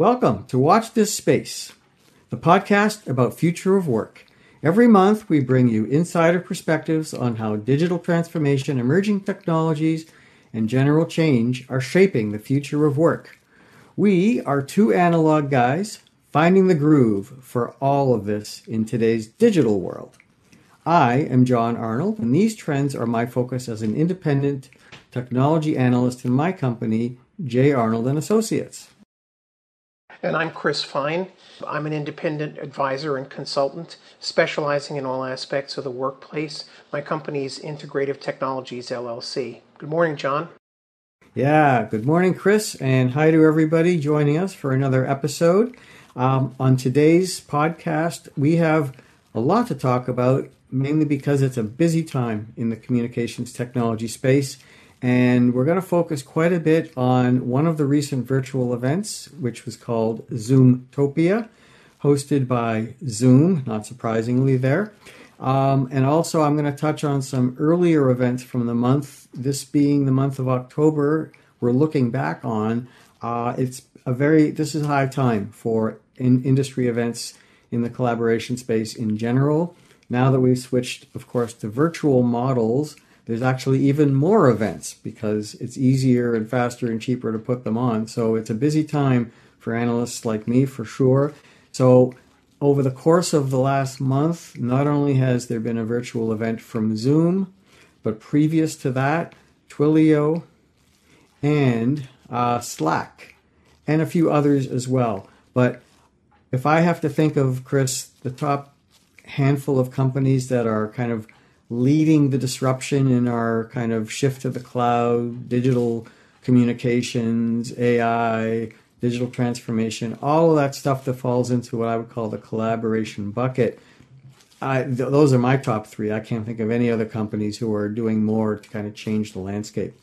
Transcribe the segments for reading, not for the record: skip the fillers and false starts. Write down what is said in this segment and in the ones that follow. Welcome to Watch This Space, the podcast about future of work. Every month, we bring you insider perspectives on how digital transformation, emerging technologies, and general change are shaping the future of work. We are two analog guys finding the groove for all of this in today's digital world. I am John Arnold, and these trends are my focus as an independent technology analyst in my company, J. Arnold & Associates. And I'm Chris Fine. I'm an independent advisor and consultant specializing in all aspects of the workplace. My company is Integrative Technologies LLC. Good morning, John. Yeah, good morning, Chris, and hi to everybody joining us for another episode. On today's podcast, we have a lot to talk about, mainly because it's a busy time in the communications technology space. And we're going to focus quite a bit on one of the recent virtual events, which was called Zoomtopia, hosted by Zoom, not surprisingly there. And also I'm going to touch on some earlier events from the month. This being the month of October, we're looking back on. This is high time for industry events in the collaboration space in general. Now that we've switched, of course, to virtual models, there's actually even more events because it's easier and faster and cheaper to put them on. So it's a busy time for analysts like me, for sure. So over the course of the last month, not only has there been a virtual event from Zoom, but previous to that, Twilio and Slack and a few others as well. But if I have to think of, Chris, the top handful of companies that are kind of leading the disruption in our kind of shift to the cloud, digital communications, AI, digital transformation, all of that stuff that falls into what I would call the collaboration bucket. Those are my top three. I can't think of any other companies who are doing more to kind of change the landscape.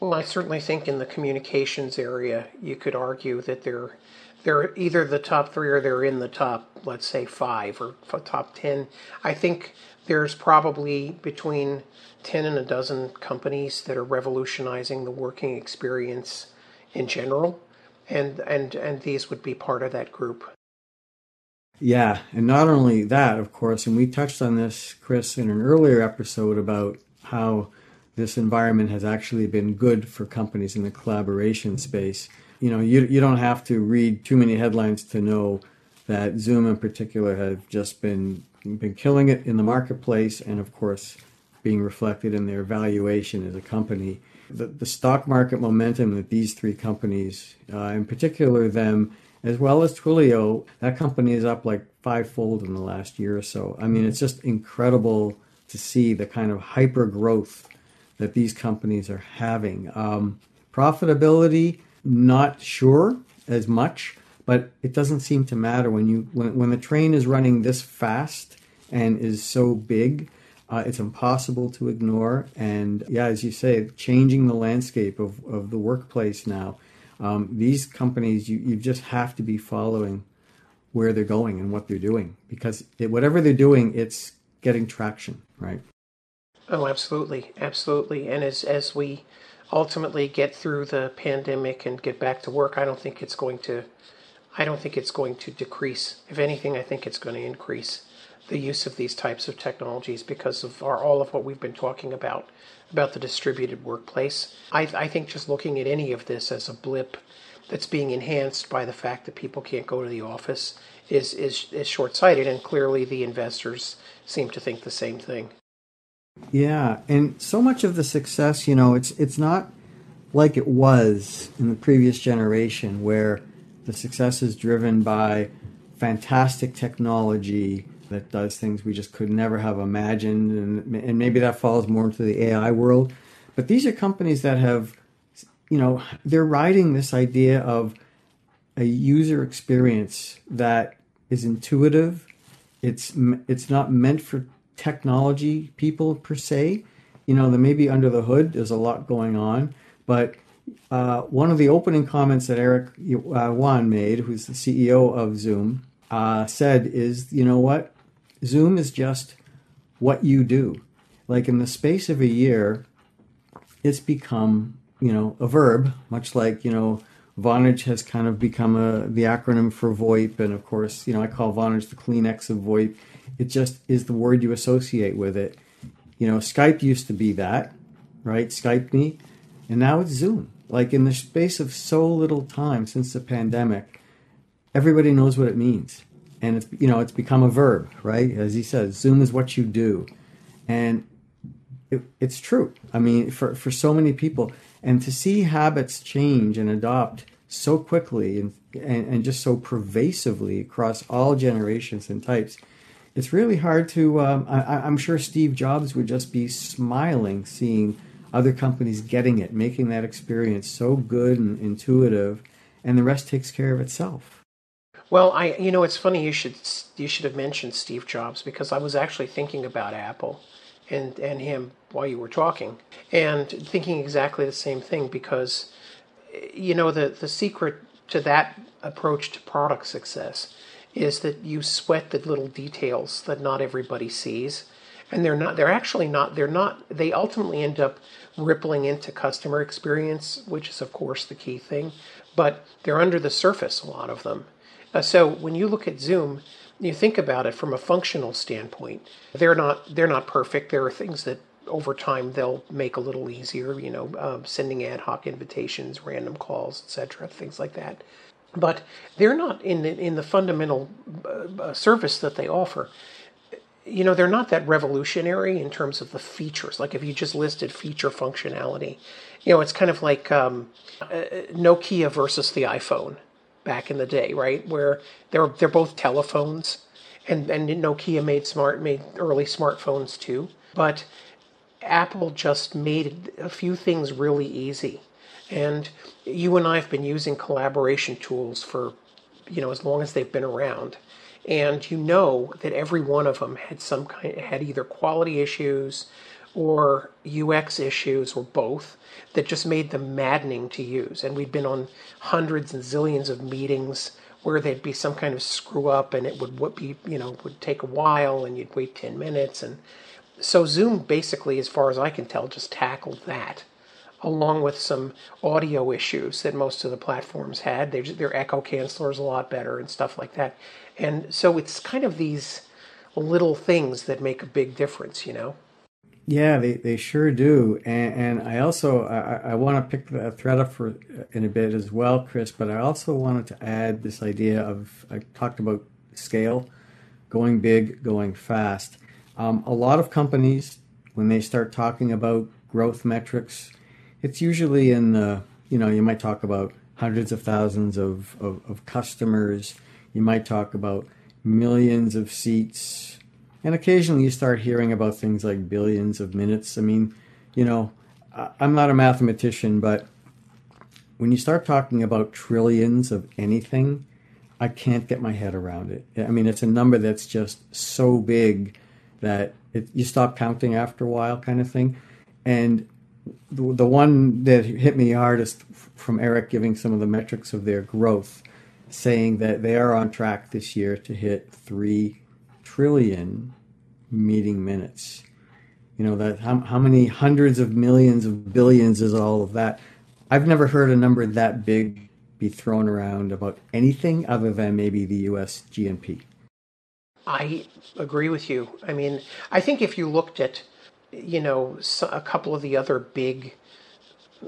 Well, I certainly think in the communications area, you could argue that they're either the top three or they're in the top, let's say, five or top 10. I think there's probably between 10 and a dozen companies that are revolutionizing the working experience in general, and these would be part of that group. Yeah, and not only that, of course, and we touched on this, Chris, in an earlier episode about how this environment has actually been good for companies in the collaboration space. You know, you don't have to read too many headlines to know that Zoom in particular have just been killing it in the marketplace, and of course being reflected in their valuation as a company. The stock market momentum that these three companies, in particular them, as well as Twilio, that company is up like fivefold in the last year or so. I mean, it's just incredible to see the kind of hyper growth that these companies are having. Profitability, not sure as much, but it doesn't seem to matter when the train is running this fast and is so big. It's impossible to ignore. And yeah, as you say, changing the landscape of the workplace now. These companies, you just have to be following where they're going and what they're doing, because whatever they're doing, it's getting traction, right? Oh, absolutely. Absolutely. And as we ultimately get through the pandemic and get back to work, I don't think it's going to decrease. If anything, I think it's going to increase the use of these types of technologies because of all of what we've been talking about the distributed workplace. I think just looking at any of this as a blip that's being enhanced by the fact that people can't go to the office is short-sighted, and clearly the investors seem to think the same thing. Yeah, and so much of the success, you know, it's not like it was in the previous generation where the success is driven by fantastic technology that does things we just could never have imagined. And maybe that falls more into the AI world. But these are companies that have, you know, they're riding this idea of a user experience that is intuitive. It's not meant for technology people per se. You know, there may be under the hood, there's a lot going on, but one of the opening comments that Eric Wan made, who's the CEO of Zoom, said is, you know what? Zoom is just what you do. Like in the space of a year, it's become, you know, a verb, much like, you know, Vonage has kind of become the acronym for VoIP. And of course, I call Vonage the Kleenex of VoIP. It just is the word you associate with it. Skype used to be that, right? Skype me. And now it's Zoom. Like, in the space of so little time since the pandemic, everybody knows what it means. And it's, it's become a verb, right? As he says, Zoom is what you do. And it's true. I mean, for so many people, and to see habits change and adopt so quickly and just so pervasively across all generations and types, it's really hard to, I'm sure Steve Jobs would just be smiling seeing other companies getting it, making that experience so good and intuitive, and the rest takes care of itself. Well, it's funny you should have mentioned Steve Jobs, because I was actually thinking about Apple and him while you were talking, and thinking exactly the same thing, because the secret to that approach to product success is that you sweat the little details that not everybody sees, and they ultimately end up rippling into customer experience, which is of course the key thing, but they're under the surface, a lot of them. So when you look at Zoom, you think about it from a functional standpoint. They're not perfect. There are things that over time they'll make a little easier, sending ad hoc invitations, random calls, etc., things like that. But they're not in the fundamental service that they offer. They're not that revolutionary in terms of the features. Like, if you just listed feature functionality, it's kind of like Nokia versus the iPhone back in the day, right? Where they're both telephones, and Nokia made early smartphones too. But Apple just made a few things really easy. And you and I have been using collaboration tools for, as long as they've been around. And that every one of them had had either quality issues or UX issues, or both, that just made them maddening to use. And we'd been on hundreds and zillions of meetings where there'd be some kind of screw up, and it would take a while, and you'd wait 10 minutes. And so Zoom basically, as far as I can tell, just tackled that, along with some audio issues that most of the platforms had. Their echo canceler is a lot better and stuff like that. And so it's kind of these little things that make a big difference, Yeah, they sure do. And I also, I want to pick the thread up in a bit as well, Chris, but I also wanted to add this idea of, I talked about scale, going big, going fast. A lot of companies, when they start talking about growth metrics, it's usually in the, you might talk about hundreds of thousands of customers. You might talk about millions of seats. And occasionally you start hearing about things like billions of minutes. I mean, I'm not a mathematician, but when you start talking about trillions of anything, I can't get my head around it. I mean, it's a number that's just so big that you stop counting after a while, kind of thing. And the one that hit me hardest from Eric giving some of the metrics of their growth, saying that they are on track this year to hit 3 trillion meeting minutes. That how many hundreds of millions of billions is all of that? I've never heard a number that big be thrown around about anything other than maybe the US GNP. I agree with you. I mean, I think if you looked at, a couple of the other big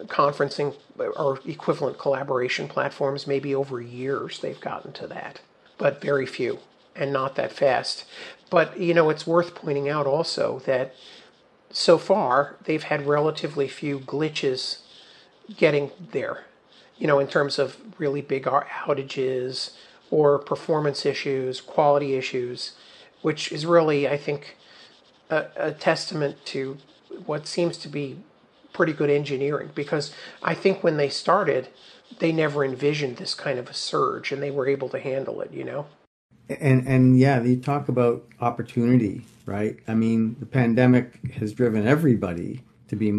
conferencing or equivalent collaboration platforms, maybe over years they've gotten to that, but very few. And not that fast. But, it's worth pointing out also that so far they've had relatively few glitches getting there, in terms of really big outages or performance issues, quality issues, which is really, I think, a testament to what seems to be pretty good engineering. Because I think when they started, they never envisioned this kind of a surge, and they were able to handle it, And yeah, you talk about opportunity, right? I mean, the pandemic has driven everybody to be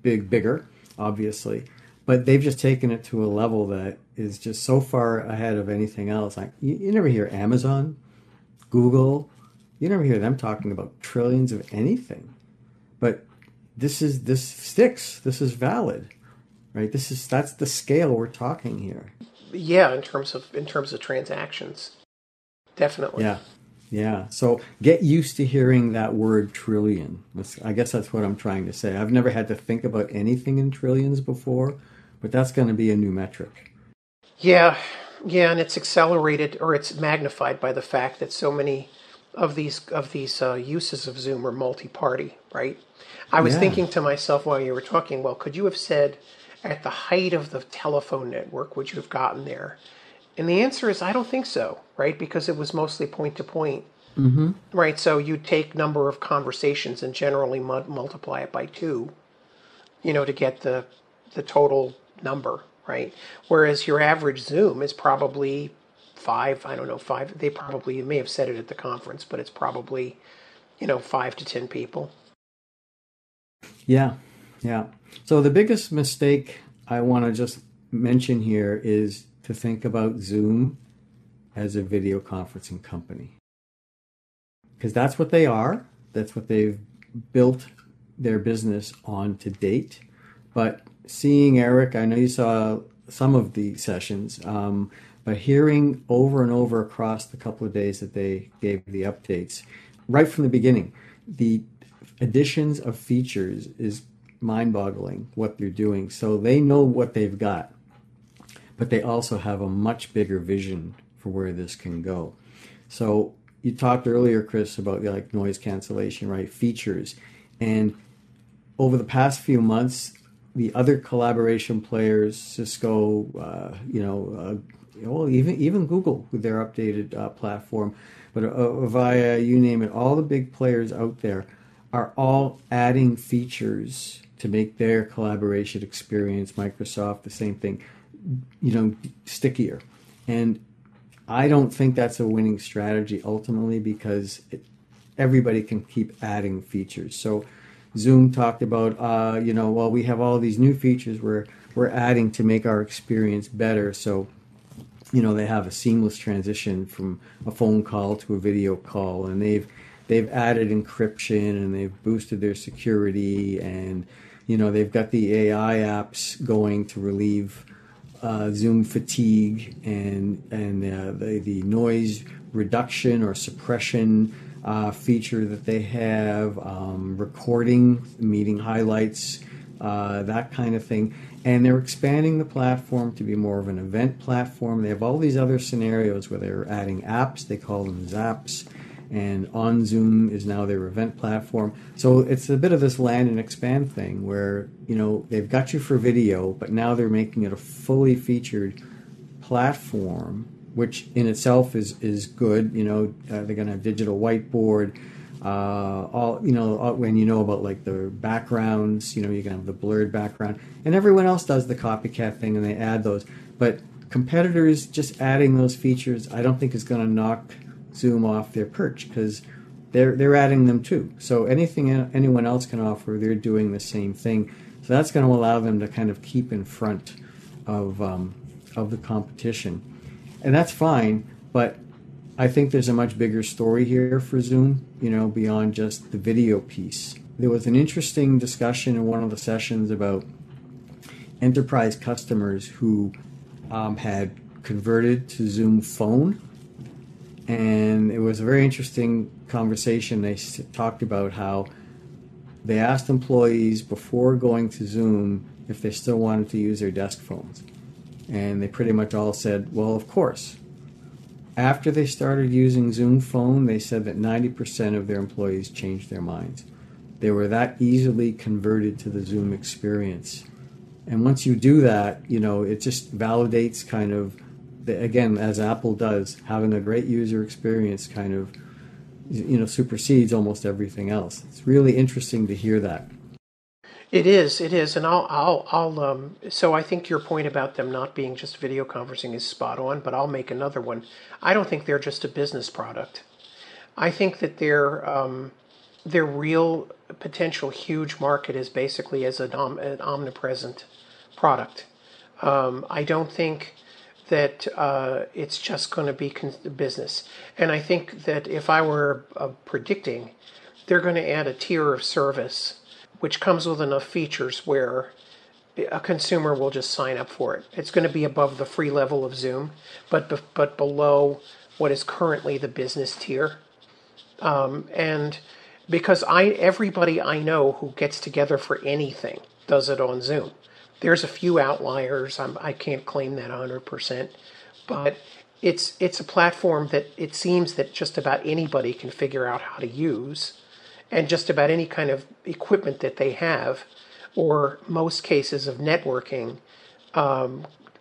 bigger, obviously, but they've just taken it to a level that is just so far ahead of anything else. Like, you never hear Amazon, Google, you never hear them talking about trillions of anything, but this sticks. This is valid. right? That's the scale we're talking here. Yeah, in terms of transactions, definitely. Yeah. So get used to hearing that word trillion. I guess that's what I'm trying to say. I've never had to think about anything in trillions before, but that's going to be a new metric. Yeah, and it's accelerated or it's magnified by the fact that so many of these uses of Zoom are multi-party, right? I was thinking to myself while you were talking, well, could you have said at the height of the telephone network, would you have gotten there? And the answer is I don't think so, right? Because it was mostly point-to-point, mm-hmm. right? So you take number of conversations and generally multiply it by 2, to get the total number, right? Whereas your average Zoom is probably 5, they probably may have said it at the conference, but it's probably, 5 to 10 people. Yeah. So the biggest mistake I want to just mention here is to think about Zoom as a video conferencing company. Because that's what they are. That's what they've built their business on to date. But seeing Eric, I know you saw some of the sessions, but hearing over and over across the couple of days that they gave the updates, right from the beginning, the additions of features is mind-boggling what they're doing. So they know what they've got, but they also have a much bigger vision for where this can go. So you talked earlier, Chris, about noise cancellation, right? Features. And over the past few months, the other collaboration players, Cisco, even Google with their updated platform, but Avaya, you name it, all the big players out there are all adding features to make their collaboration experience, Microsoft, the same thing, stickier. And I don't think that's a winning strategy ultimately because everybody can keep adding features. So Zoom talked about, we have all these new features we're adding to make our experience better. So, they have a seamless transition from a phone call to a video call, and they've added encryption and they've boosted their security, and they've got the AI apps going to relieve Zoom fatigue and the noise reduction or suppression feature that they have, recording meeting highlights, that kind of thing. And they're expanding the platform to be more of an event platform. They have all these other scenarios where they're adding apps. They call them Zaps. And OnZoom is now their event platform. So it's a bit of this land and expand thing where, they've got you for video, but now they're making it a fully featured platform, which in itself is good. They're going to have digital whiteboard. When you know about the backgrounds, you're going to have the blurred background. And everyone else does the copycat thing and they add those. But competitors just adding those features, I don't think is going to knock Zoom off their perch, because they're adding them too. So anything anyone else can offer, they're doing the same thing. So that's going to allow them to kind of keep in front of the competition, and that's fine. But I think there's a much bigger story here for Zoom, beyond just the video piece. There was an interesting discussion in one of the sessions about enterprise customers who had converted to Zoom Phone. And it was a very interesting conversation. They talked about how they asked employees before going to Zoom if they still wanted to use their desk phones. And they pretty much all said, well, of course. After they started using Zoom Phone, they said that 90% of their employees changed their minds. They were that easily converted to the Zoom experience. And once you do that, it just validates kind of, again, as Apple does, having a great user experience kind of, supersedes almost everything else. It's really interesting to hear that. It is. And so I think your point about them not being just video conferencing is spot on, but I'll make another one. I don't think they're just a business product. I think that their real potential huge market is basically as an omnipresent product. I don't think that it's just going to be business. And I think that if I were predicting, they're going to add a tier of service, which comes with enough features where a consumer will just sign up for it. It's going to be above the free level of Zoom, but below what is currently the business tier. And because everybody I know who gets together for anything does it on Zoom. There's a few outliers. I can't claim that 100%, but it's a platform that it seems that just about anybody can figure out how to use, and just about any kind of equipment that they have, or most cases of networking,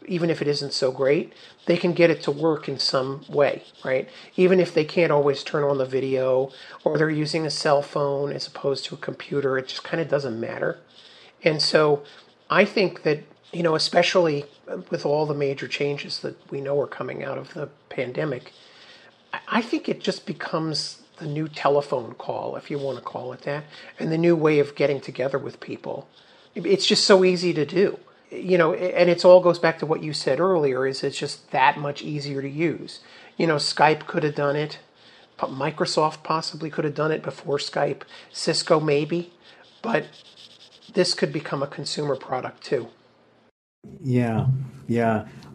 even if it isn't so great, they can get it to work in some way, right? Even if they can't always turn on the video, or they're using a cell phone as opposed to a computer, it just kind of doesn't matter. And so I think that, you know, especially with all the major changes that we know are coming out of the pandemic, I think it just becomes the new telephone call, if you want to call it that, and the new way of getting together with people. It's just so easy to do. You know, and it all goes back to what you said earlier, is it's just that much easier to use. You know, Skype could have done it. Microsoft possibly could have done it before Skype. Cisco maybe. But this could become a consumer product too. Yeah.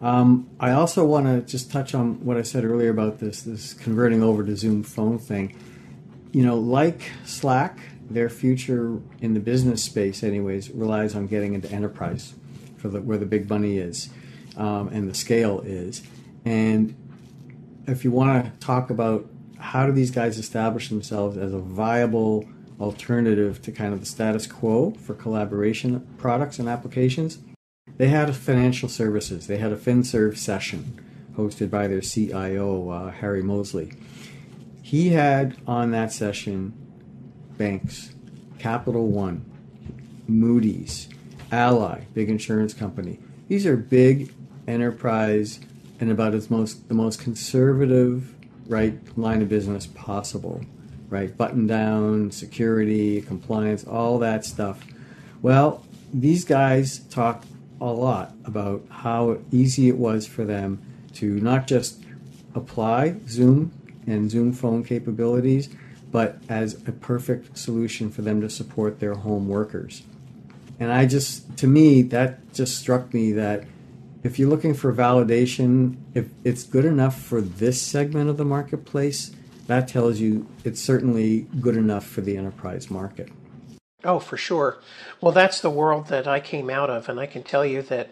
I also want to just touch on what I said earlier about this converting over to Zoom Phone thing. You know, like Slack, their future in the business space anyways relies on getting into enterprise, where the big money is and the scale is. And if you want to talk about how do these guys establish themselves as a viable alternative to kind of the status quo for collaboration products and applications, they had a financial services. They had a FinServ session hosted by their CIO, Harry Mosley. He had on that session banks, Capital One, Moody's, Ally, big insurance company. These are big enterprise and about the most conservative, right, line of business possible, right? Button down, security, compliance, all that stuff. Well, these guys talk a lot about how easy it was for them to not just apply Zoom and Zoom Phone capabilities, but as a perfect solution for them to support their home workers. And that just struck me that if you're looking for validation, if it's good enough for this segment of the marketplace, that tells you it's certainly good enough for the enterprise market. Oh, for sure. Well, that's the world that I came out of, and I can tell you that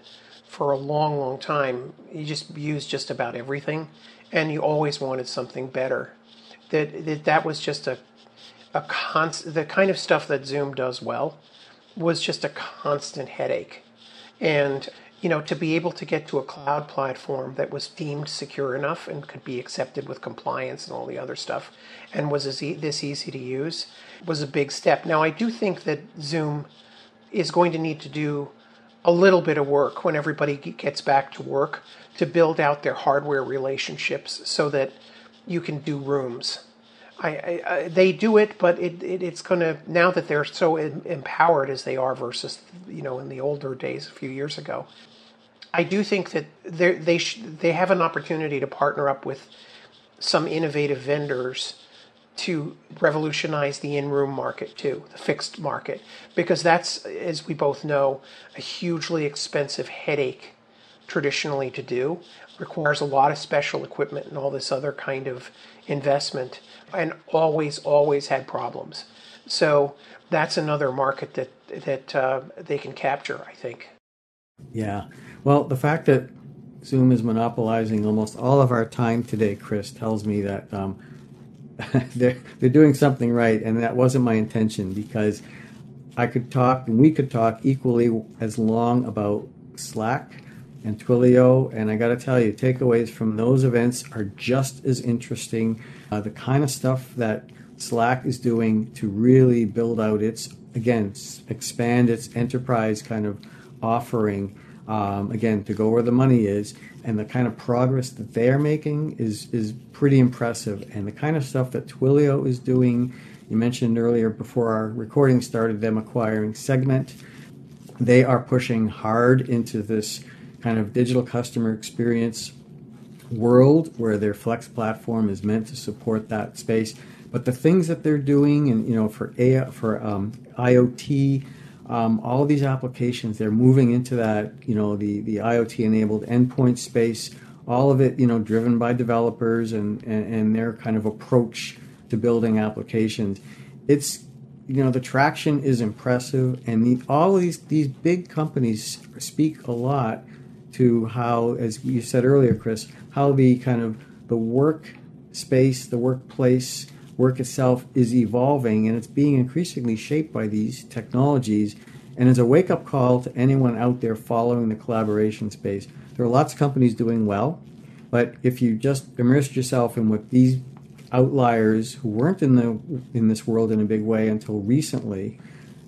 for a long, long time, you just used just about everything, and you always wanted something better. That was just the kind of stuff that Zoom does well. Was just a constant headache. And, you know, to be able to get to a cloud platform that was deemed secure enough and could be accepted with compliance and all the other stuff and was this easy to use was a big step. Now, I do think that Zoom is going to need to do a little bit of work when everybody gets back to work to build out their hardware relationships so that you can do rooms. They do it, but it's going to, now that they're so empowered as they are versus, you know, in the older days a few years ago, I do think that they have an opportunity to partner up with some innovative vendors to revolutionize the in-room market too, the fixed market, because that's, as we both know, a hugely expensive headache traditionally to do. Requires a lot of special equipment and all this other kind of investment, and always had problems. So that's another market that they can capture, I think. Yeah. Well, the fact that Zoom is monopolizing almost all of our time today, Chris, tells me that they're doing something right, and that wasn't my intention, because I could talk and we could talk equally as long about Slack and Twilio, and I got to tell you, takeaways from those events are just as interesting. The kind of stuff that Slack is doing to really build out expand its enterprise kind of offering, again, to go where the money is, and the kind of progress that they're making is pretty impressive. And the kind of stuff that Twilio is doing, you mentioned earlier before our recording started, them acquiring Segment. They are pushing hard into this kind of digital customer experience world where their Flex platform is meant to support that space. But the things that they're doing, and you know, for IoT, All of these applications, they're moving into that, the IoT-enabled endpoint space, all of it, driven by developers and their kind of approach to building applications. It's, the traction is impressive, and all of these big companies speak a lot to how, as you said earlier, Chris, how the kind of the work space, the workplace, work itself is evolving, and it's being increasingly shaped by these technologies. And it's a wake-up call to anyone out there following the collaboration space. There are lots of companies doing well, but if you just immerse yourself in what these outliers who weren't in this world in a big way until recently,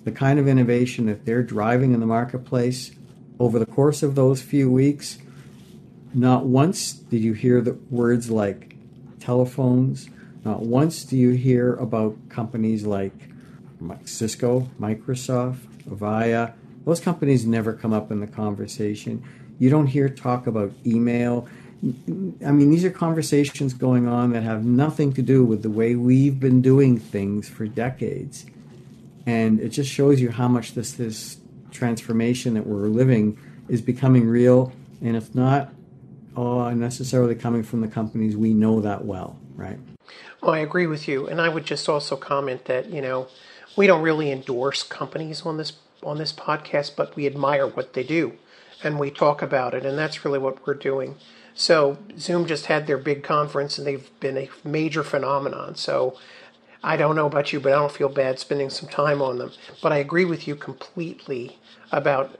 the kind of innovation that they're driving in the marketplace over the course of those few weeks, not once did you hear the words like telephones. Not once do you hear about companies like Cisco, Microsoft, Avaya. Those companies never come up in the conversation. You don't hear talk about email. I mean, these are conversations going on that have nothing to do with the way we've been doing things for decades. And it just shows you how much this transformation that we're living is becoming real, and it's not necessarily coming from the companies we know that well, right? Well, I agree with you, and I would just also comment that, we don't really endorse companies on this podcast, but we admire what they do, and we talk about it, and that's really what we're doing. So Zoom just had their big conference, and they've been a major phenomenon. So I don't know about you, but I don't feel bad spending some time on them. But I agree with you completely about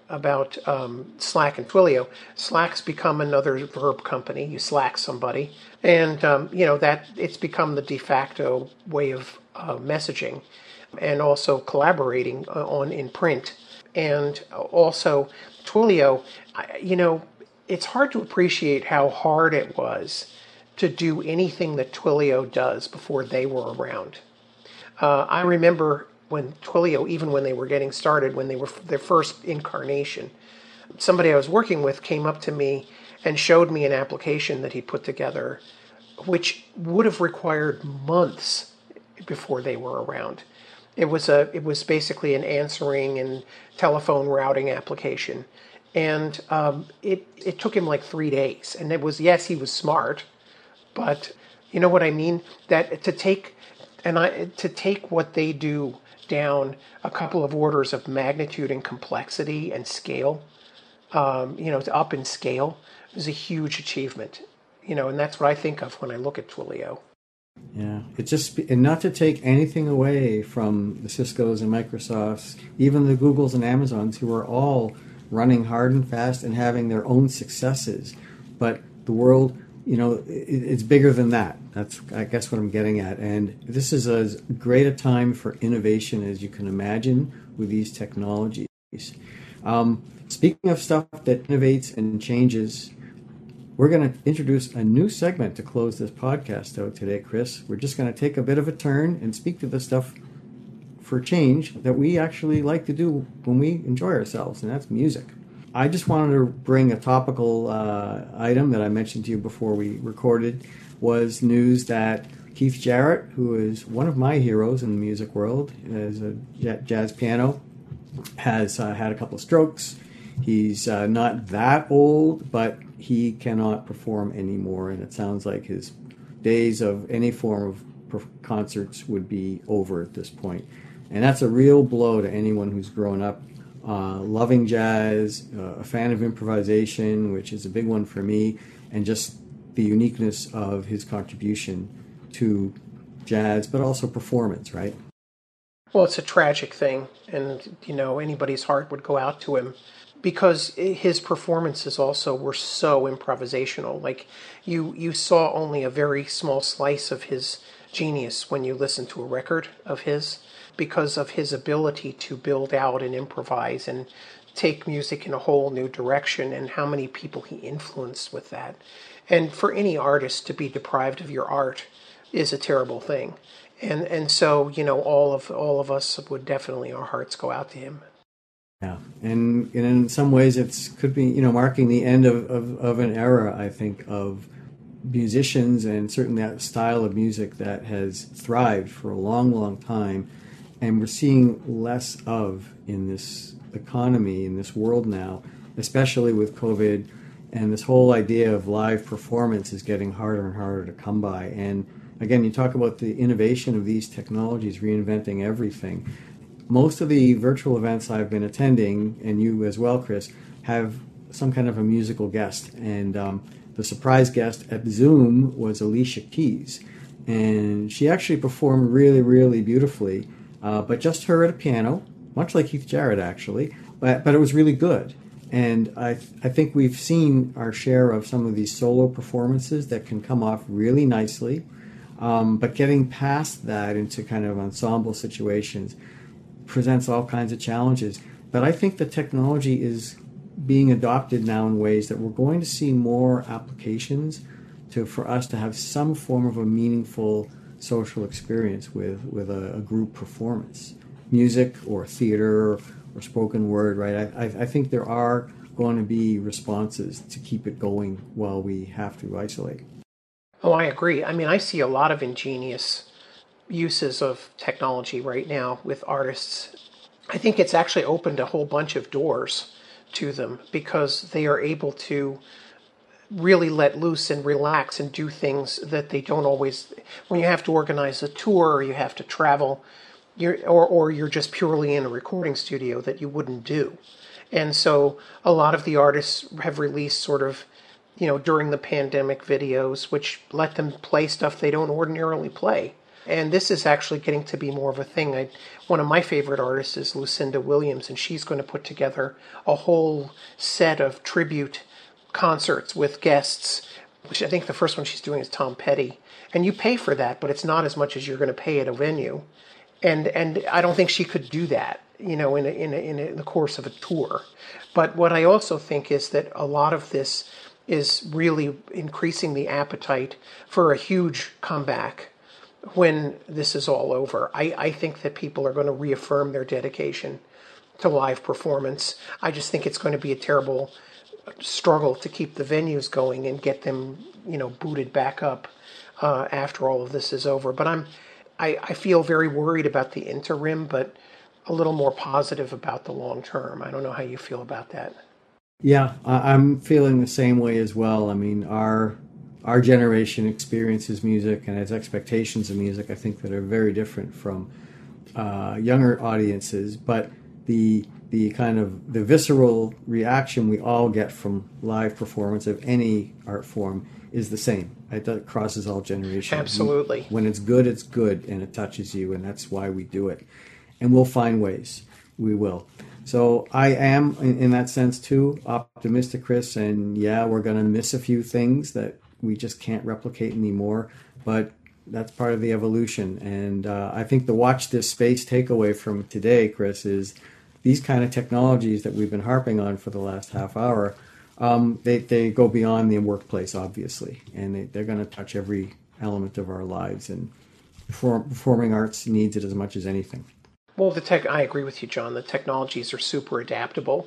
Slack and Twilio. Slack's become another verb company. You Slack somebody, and that it's become the de facto way of messaging, and also collaborating on in print, and also Twilio. It's hard to appreciate how hard it was to do anything that Twilio does before they were around. I remember when Twilio, even when they were getting started, when they were their first incarnation, somebody I was working with came up to me and showed me an application that he put together, which would have required months before they were around. It was basically an answering and telephone routing application. And it took him like 3 days. And it was, yes, he was smart, but you know what I mean? That to take what they do down a couple of orders of magnitude and complexity and scale, to up in scale, is a huge achievement. And that's what I think of when I look at Twilio. Yeah, it's just, and not to take anything away from the Ciscos and Microsofts, even the Googles and Amazons, who are all running hard and fast and having their own successes, but the world, it's bigger than that. That's, I guess, what I'm getting at. And this is as great a time for innovation as you can imagine with these technologies. Speaking of stuff that innovates and changes, we're going to introduce a new segment to close this podcast out today, Chris. We're just going to take a bit of a turn and speak to the stuff for change that we actually like to do when we enjoy ourselves, and that's music. I just wanted to bring a topical item that I mentioned to you before we recorded, was news that Keith Jarrett, who is one of my heroes in the music world as a jazz piano, has had a couple of strokes. He's not that old, but he cannot perform anymore, and it sounds like his days of any form of concerts would be over at this point. And that's a real blow to anyone who's grown up loving jazz, a fan of improvisation, which is a big one for me, and just the uniqueness of his contribution to jazz, but also performance, right? Well, it's a tragic thing, and, anybody's heart would go out to him, because his performances also were so improvisational. Like, you saw only a very small slice of his genius when you listen to a record of his, because of his ability to build out and improvise and take music in a whole new direction, and how many people he influenced with that. And for any artist to be deprived of your art is a terrible thing. And so, all of us would definitely, our hearts go out to him. Yeah, and in some ways it's could be, marking the end of an era, I think, of musicians, and certainly that style of music that has thrived for a long, long time. and we're seeing less of in this economy, in this world now, especially with COVID, and this whole idea of live performance is getting harder and harder to come by. And again, you talk about the innovation of these technologies reinventing everything. Most of the virtual events I've been attending, and you as well, Chris, have some kind of a musical guest. And the surprise guest at Zoom was Alicia Keys. And she actually performed really, really beautifully, but just her at a piano, much like Keith Jarrett, actually. But it was really good. And I think we've seen our share of some of these solo performances that can come off really nicely. But getting past that into kind of ensemble situations presents all kinds of challenges. But I think the technology is being adopted now in ways that we're going to see more applications for us to have some form of a meaningful social experience with a group performance. Music or theater or spoken word, right? I think there are going to be responses to keep it going while we have to isolate. Oh, I agree. I mean, I see a lot of ingenious uses of technology right now with artists. I think it's actually opened a whole bunch of doors to them because they are able to really let loose and relax and do things that they don't always, when you have to organize a tour or you have to travel, or you're just purely in a recording studio, that you wouldn't do. And so a lot of the artists have released sort of, you know, during the pandemic videos, which let them play stuff they don't ordinarily play. And this is actually getting to be more of a thing. One of my favorite artists is Lucinda Williams, and she's going to put together a whole set of tribute concerts with guests, which I think the first one she's doing is Tom Petty. And you pay for that, but it's not as much as you're going to pay at a venue. And I don't think she could do that, you know, in the course of a tour. But what I also think is that a lot of this is really increasing the appetite for a huge comeback when this is all over. I think that people are going to reaffirm their dedication to live performance. I just think it's going to be a terrible struggle to keep the venues going and get them, you know, booted back up after all of this is over. But I feel very worried about the interim, but a little more positive about the long term. I don't know how you feel about that. Yeah, I'm feeling the same way as well. I mean, our generation experiences music and has expectations of music, I think, that are very different from younger audiences. But the kind of the visceral reaction we all get from live performance of any art form is the same. It crosses all generations. Absolutely. When it's good, and it touches you, and that's why we do it. And we'll find ways. We will. So I am, in that sense, too, optimistic, Chris. And yeah, we're going to miss a few things that we just can't replicate anymore. But that's part of the evolution. And I think the Watch This Space takeaway from today, Chris, is these kind of technologies that we've been harping on for the last half hour, they go beyond the workplace, obviously, and they're going to touch every element of our lives, and performing arts needs it as much as anything. Well, I agree with you, John. The technologies are super adaptable,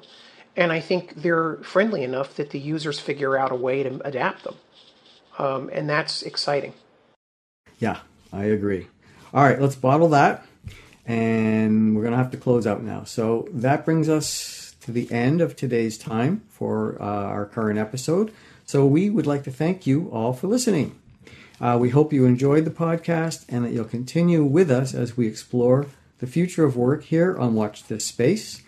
and I think they're friendly enough that the users figure out a way to adapt them, and that's exciting. Yeah, I agree. All right, let's bottle that. And we're going to have to close out now. So that brings us to the end of today's time for our current episode. So we would like to thank you all for listening. We hope you enjoyed the podcast and that you'll continue with us as we explore the future of work here on Watch This Space.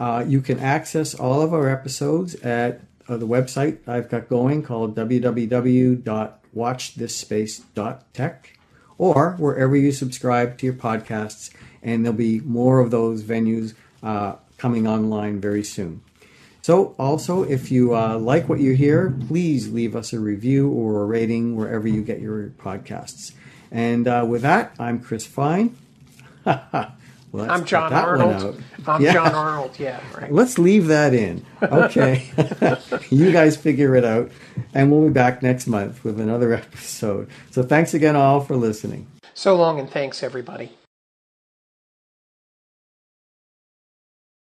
You can access all of our episodes at the website I've got going called www.watchthispace.tech or wherever you subscribe to your podcasts. And there'll be more of those venues coming online very soon. So also, if you like what you hear, please leave us a review or a rating wherever you get your podcasts. And with that, I'm Chris Fine. Well, I'm John Arnold. John Arnold, yeah. Right. Let's leave that in. Okay. You guys figure it out. And we'll be back next month with another episode. So thanks again all for listening. So long, and thanks, everybody.